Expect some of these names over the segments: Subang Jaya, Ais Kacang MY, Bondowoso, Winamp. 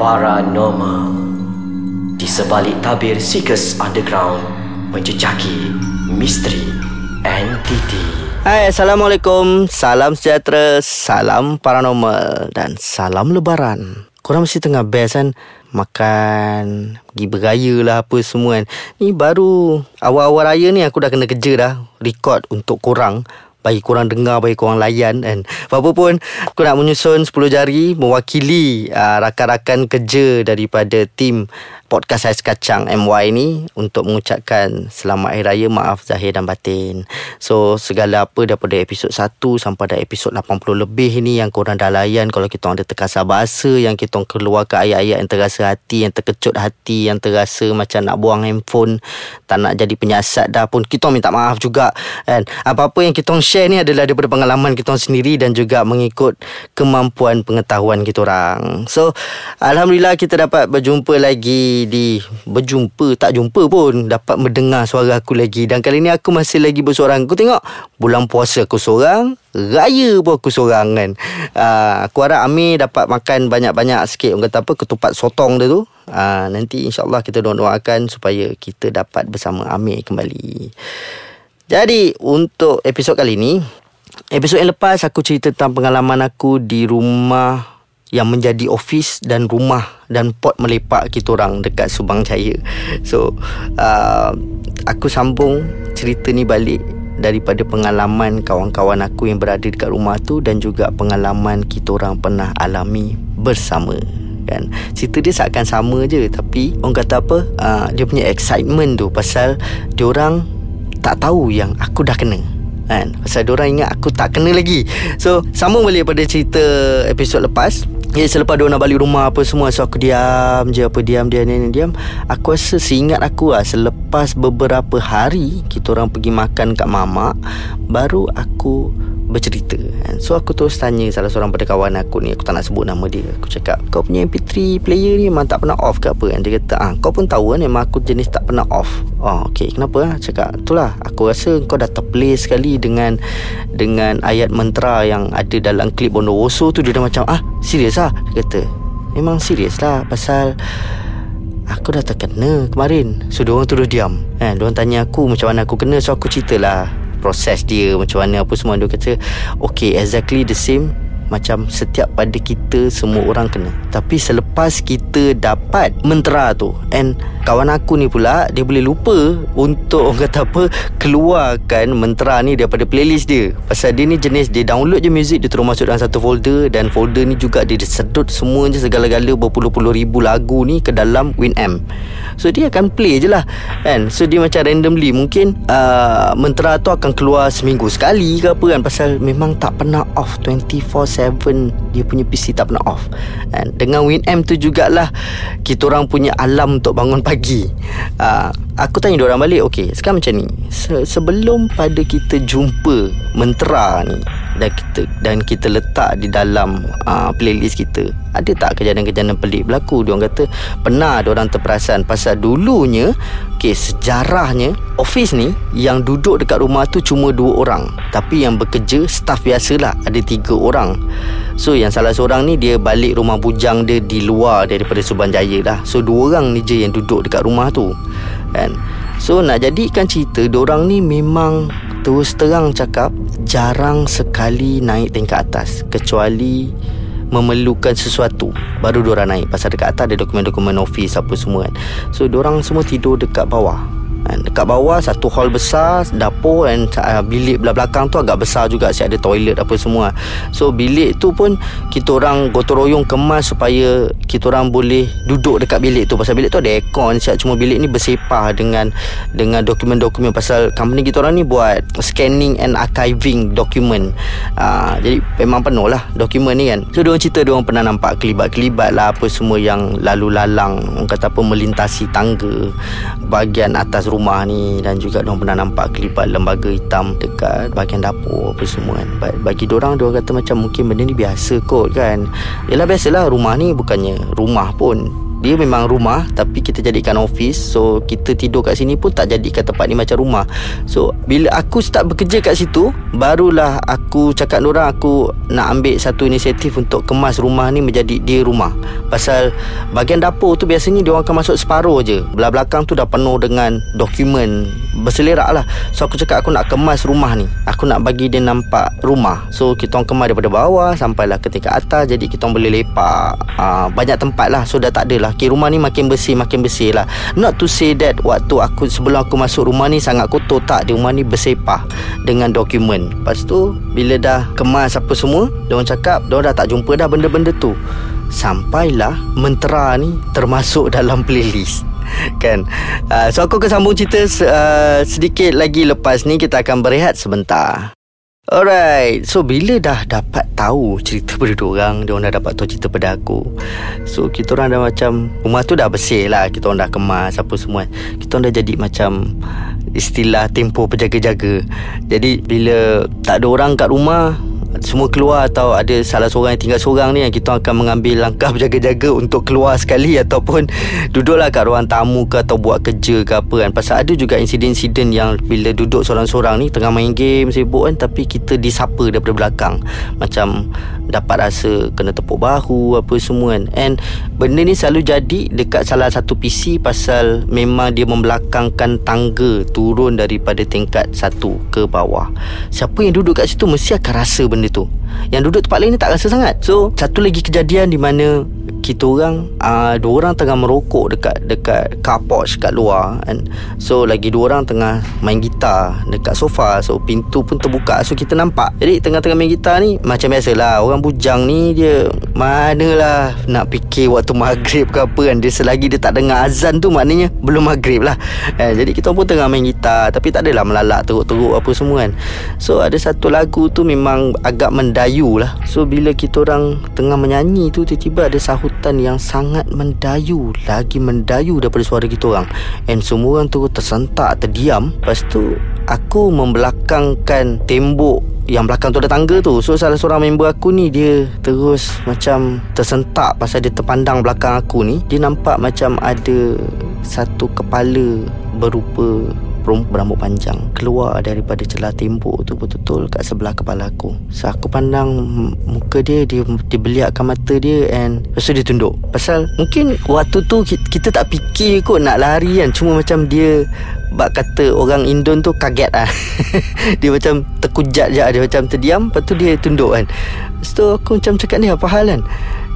paranormal. Di sebalik tabir Seekers Underground menjejaki misteri entiti. Hai, Assalamualaikum, salam sejahtera, salam paranormal dan salam lebaran. Korang mesti tengah best kan, makan, pergi beraya lah apa semua kan. Ni baru awal-awal raya ni aku dah kena kerja dah, record untuk korang, bagi korang dengar, bagi korang layan kan. Apa pun aku nak menyusun 10 jari mewakili rakan-rakan kerja daripada tim podcast Ais Kacang MY ni untuk mengucapkan selamat hari raya, maaf zahir dan batin. So segala apa daripada episod 1 sampai dah episod 80 lebih ni yang korang dah layan, kalau kita orang ada terkasar bahasa, yang kita orang keluarkan ayat-ayat yang terasa hati, yang terkecut hati, yang terasa macam nak buang handphone, tak nak jadi penyiasat dah pun, kita orang minta maaf juga kan. Apa-apa yang kita orang share ni adalah daripada pengalaman kita orang sendiri dan juga mengikut kemampuan pengetahuan kita orang. So alhamdulillah kita dapat berjumpa lagi, dapat mendengar suara aku lagi. Dan kali ni aku masih lagi berseorang. Aku tengok bulan puasa aku seorang, raya pun aku seorang kan. Aku harap Amir dapat makan banyak-banyak sikit, orang kata apa, ketupat sotong dia tu. Nanti insyaAllah kita doakan supaya kita dapat bersama Amir kembali. Jadi untuk episod kali ni, episod yang lepas aku cerita tentang pengalaman aku di rumah yang menjadi office dan rumah dan pot melepak kita orang dekat Subang Jaya. So aku sambung cerita ni balik daripada pengalaman kawan-kawan aku yang berada dekat rumah tu dan juga pengalaman kita orang pernah alami bersama. Kan? Cerita dia seakan sama je, tapi orang kata apa, dia punya excitement tu pasal dia orang tak tahu yang aku dah kena kan? Pasal diorang ingat aku tak kena lagi. So sambung balik pada cerita episod lepas. Selepas diorang balik rumah apa semua, so aku diam je. Aku rasa seingat aku lah, selepas beberapa hari kita orang pergi makan kat mamak, baru aku bercerita. So aku terus tanya salah seorang pada kawan aku ni, aku tak nak sebut nama dia. Aku cakap, kau punya MP3 player ni memang tak pernah off ke apa? Dia kata, kau pun tahu kan memang aku jenis tak pernah off. Oh ok, kenapa? Cakap, itulah aku rasa kau dah terplay sekali dengan ayat mantra yang ada dalam klip Bondowoso tu. Dia dah macam, serius lah? Dia kata, memang serius lah, pasal aku dah terkena kemarin. So diorang terus diam kan? Diorang tanya aku macam mana aku kena. So aku ceritalah proses dia macam mana apa semua. Dia kata okay, exactly the same macam setiap pada kita semua orang kena, tapi selepas kita dapat mentera tu. And kawan aku ni pula, dia boleh lupa untuk orang kata apa, keluarkan mentera ni daripada playlist dia. Pasal dia ni jenis, dia download je muzik, dia terus masuk dalam satu folder, dan folder ni juga dia sedut semua je, segala-gala berpuluh-puluh ribu lagu ni ke dalam Winamp. So dia akan play je lah kan. So dia macam randomly, mungkin mentera tu akan keluar seminggu sekali ke apa kan, pasal memang tak pernah off 24/7. Dia punya PC tak pernah off. And dengan Winamp tu jugalah kita orang punya alam untuk bangun pagi. Aku tanya diorang balik, okay sekarang macam ni, sebelum pada kita jumpa mentera ni dan kita letak di dalam playlist kita, ada tak kejadian-kejadian pelik berlaku? Diorang kata pernah diorang terperasan. Pasal dulunya, okay, sejarahnya office ni yang duduk dekat rumah tu cuma 2 orang, tapi yang bekerja staff biasalah ada 3 orang. So yang salah seorang ni dia balik rumah bujang dia di luar daripada Subang Jaya lah. So 2 orang ni je yang duduk dekat rumah tu kan. So nak jadikan cerita, diorang ni memang terus terang cakap jarang sekali naik tingkat atas, kecuali memerlukan sesuatu baru diorang naik. Pasal dekat atas ada dokumen-dokumen office apa semua kan. So diorang semua tidur dekat bawah kan? Dekat bawah satu hall besar, dapur dan bilik belah belakang tu agak besar juga, siap ada toilet apa semua. So bilik tu pun kita orang gotong royong kemas supaya kita orang boleh duduk dekat bilik tu. Pasal bilik tu ada aircon siap, cuma bilik ni bersepah dengan dokumen-dokumen. Pasal company kita orang ni buat scanning and archiving dokumen, jadi memang penuh lah dokumen ni kan. So diorang cerita diorang pernah nampak kelibat-kelibat lah apa semua yang lalu lalang, orang kata apa, melintasi tangga bahagian atas rumah ni. Dan juga diorang pernah nampak kelibat lembaga hitam dekat bahagian dapur apa semua kan. Bagi diorang, diorang kata macam mungkin benda ni biasa kot kan. Yelah biasalah, rumah ni bukannya rumah pun Dia memang rumah tapi kita jadikan office. So kita tidur kat sini pun tak jadikan tempat ni macam rumah. So bila aku start bekerja kat situ, barulah aku cakap diorang aku nak ambil satu inisiatif untuk kemas rumah ni menjadi dia rumah. Pasal bahagian dapur tu biasanya diorang akan masuk separuh je, belah belakang tu dah penuh dengan dokumen berselerak lah. So aku cakap aku nak kemas rumah ni, aku nak bagi dia nampak rumah. So kita orang kemas daripada bawah sampailah ke tingkat atas. Jadi kita orang boleh lepak banyak tempat lah. So dah tak adalah okay, rumah ni makin bersih lah. Not to say that waktu aku sebelum aku masuk rumah ni sangat kotor, tak. Di rumah ni bersepah dengan dokumen. Lepas tu bila dah kemas apa semua, diorang cakap diorang dah tak jumpa dah benda-benda tu. Sampailah Mentera ni termasuk dalam playlist kan. So aku akan sambung cerita sedikit lagi. Lepas ni kita akan berehat sebentar. Alright, so bila dah dapat tahu cerita pada diorang, diorang dah dapat tahu cerita pada aku. So kita orang dah macam rumah tu dah bersih lah, kita orang dah kemas apa semua. Kita orang dah jadi macam istilah tempoh penjaga-jaga. Jadi bila tak ada orang kat rumah, semua keluar atau ada salah seorang yang tinggal seorang ni, kita akan mengambil langkah berjaga-jaga untuk keluar sekali ataupun duduklah kat ruang tamu ke atau buat kerja ke apa kan. Pasal ada juga insiden-insiden yang bila duduk seorang-seorang ni tengah main game sibuk kan, tapi kita disapa daripada belakang, macam dapat rasa kena tepuk bahu apa semua kan. And benda ni selalu jadi dekat salah satu PC pasal memang dia membelakangkan tangga turun daripada tingkat satu ke bawah. Siapa yang duduk kat situ mesti akan rasa benda tu. Yang duduk tempat lain ni tak rasa sangat. So satu lagi kejadian di mana kita orang dua orang tengah merokok dekat car porch kat luar and so lagi dua orang tengah main gitar dekat sofa. So pintu pun terbuka, so kita nampak. Jadi tengah-tengah main gitar ni macam biasalah orang bujang ni, dia manalah nak fikir waktu maghrib ke apa kan. Dia selagi dia tak dengar azan tu maknanya belum maghrib lah. Jadi kita pun tengah main gitar tapi tak adalah melalak teruk-teruk apa semua kan. So ada satu lagu tu memang agak mendayu lah. So bila kita orang tengah menyanyi tu, tiba-tiba ada sahutan yang sangat mendayu, lagi mendayu daripada suara kita orang. And semua orang tu tersentak, terdiam. Lepas tu aku membelakangkan tembok yang belakang tu ada tangga tu. So salah seorang member aku ni, dia terus macam tersentak pasal dia terpandang belakang aku ni. Dia nampak macam ada satu kepala berupa perempuan berambut panjang keluar daripada celah tembok tu betul-betul kat sebelah kepala aku. So aku pandang muka dia, dia beliakkan mata dia and so dia tunduk. Pasal mungkin waktu tu kita tak fikir kot nak lari kan, cuma macam dia bak kata orang Indon tu kaget lah. Dia macam terkujat je, dia macam terdiam, lepas tu dia tunduk kan. So aku macam cakap ni apa hal kan.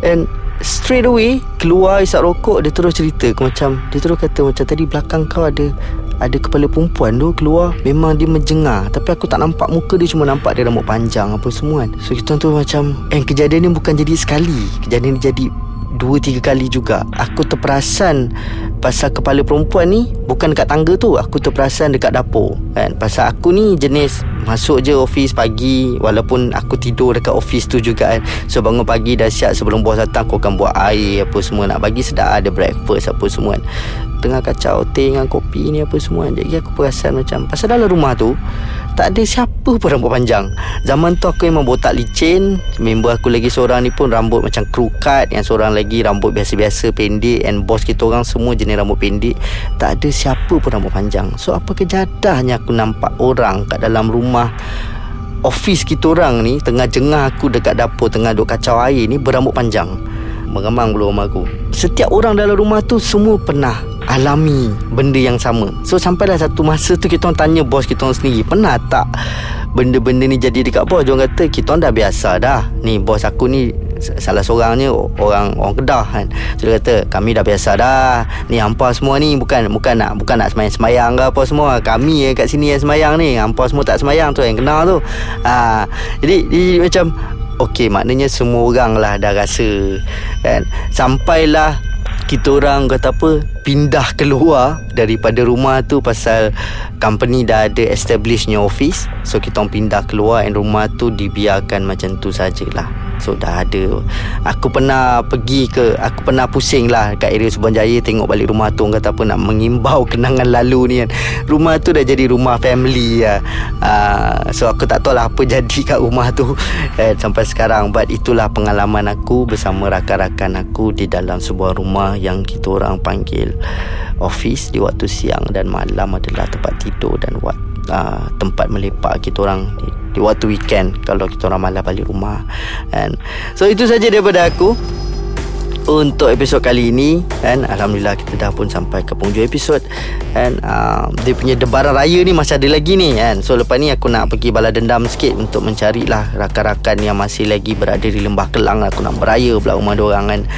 And straight away keluar isap rokok, dia terus cerita aku macam, dia terus kata macam tadi belakang kau ada kepala perempuan tu keluar. Memang dia menjengah, tapi aku tak nampak muka dia, cuma nampak dia rambut panjang apa semua kan. So kita tu macam, and kejadian ni bukan jadi sekali, kejadian ni jadi 2-3 kali juga. Aku terperasan pasal kepala perempuan ni bukan dekat tangga tu, aku terperasan dekat dapur kan. Pasal aku ni jenis masuk je office pagi, walaupun aku tidur dekat office tu juga kan. So bangun pagi dah siap, sebelum bos datang aku akan buat air apa semua, nak bagi sedap ada breakfast apa semua kan. Tengah kacau teh dengan kopi ni apa semua kan. Jadi aku perasan macam pasal dalam rumah tu tak ada siapa pun rambut panjang. Zaman tu aku memang botak licin. Member aku lagi seorang ni pun rambut macam crew cut, yang seorang lagi rambut biasa-biasa pendek. And bos kita orang semua jenis rambut pendek, tak ada siapa pun rambut panjang. So apa kejadiannya aku nampak orang kat dalam rumah office kita orang ni tengah jengah aku dekat dapur, tengah duk kacau air ni, berambut panjang meremang bulu rumah aku. Setiap orang dalam rumah tu semua pernah alami benda yang sama. So sampailah satu masa tu kita orang tanya bos kita orang sendiri, pernah tak benda-benda ni jadi dekat bos? Diorang kata kita orang dah biasa dah. Ni bos aku ni salah seorangnya orang Kedah kan. So dia kata kami dah biasa dah. Ni hampa semua ni bukan nak semayang-semayang ke apa semua. Kami kat sini yang semayang ni. Hampa semua tak semayang tu yang kena tu. Jadi macam okey, maknanya semua orang lah dah rasa kan. Sampailah kita orang kata apa, pindah keluar daripada rumah tu pasal company dah ada establish new office. So kita orang pindah keluar dan rumah tu dibiarkan macam tu sajalah. So dah ada. Aku pernah pergi ke, aku pernah pusing lah kat area Subang Jaya, tengok balik rumah tu, orang kata apa, nak mengimbau kenangan lalu ni kan. Rumah tu dah jadi rumah family lah. So aku tak tahu lah apa jadi kat rumah tu sampai sekarang. But itulah pengalaman aku bersama rakan-rakan aku di dalam sebuah rumah yang kita orang panggil office di waktu siang dan malam adalah tempat tidur dan tempat melepak kita orang di waktu weekend kalau kita orang malam balik rumah. And so itu saja daripada aku untuk episod kali ini, kan. Alhamdulillah kita dah pun sampai ke penghujung episod, kan. Dia punya debaran raya ni masih ada lagi ni, kan. So lepas ni aku nak pergi bala dendam sikit untuk mencarilah rakan-rakan yang masih lagi berada di Lembah Kelang. Aku nak beraya pula rumah diorang, kan.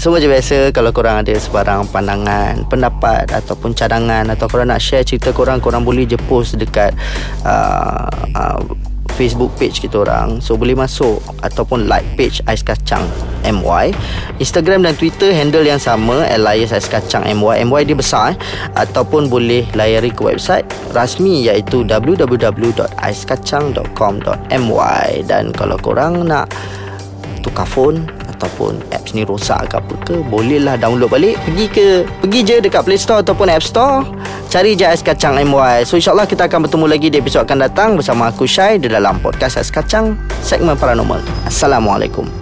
So macam biasa, kalau korang ada sebarang pandangan, pendapat ataupun cadangan, atau korang nak share cerita korang, korang boleh je post dekat Facebook page kita orang. So boleh masuk ataupun like page Ais Kacang MY. Instagram dan Twitter handle yang sama, alias Ais Kacang MY. MY dia besar, eh? Ataupun boleh layari ke website rasmi iaitu www.aiskacang.com.my. Dan kalau korang nak tukar phone ataupun apps ni rosak ke apa ke, bolehlah download balik. Pergi je dekat Play Store ataupun App Store, cari je Ais Kacang MY. So insyaAllah kita akan bertemu lagi di episod akan datang bersama aku Syai di dalam podcast Ais Kacang segmen paranormal. Assalamualaikum.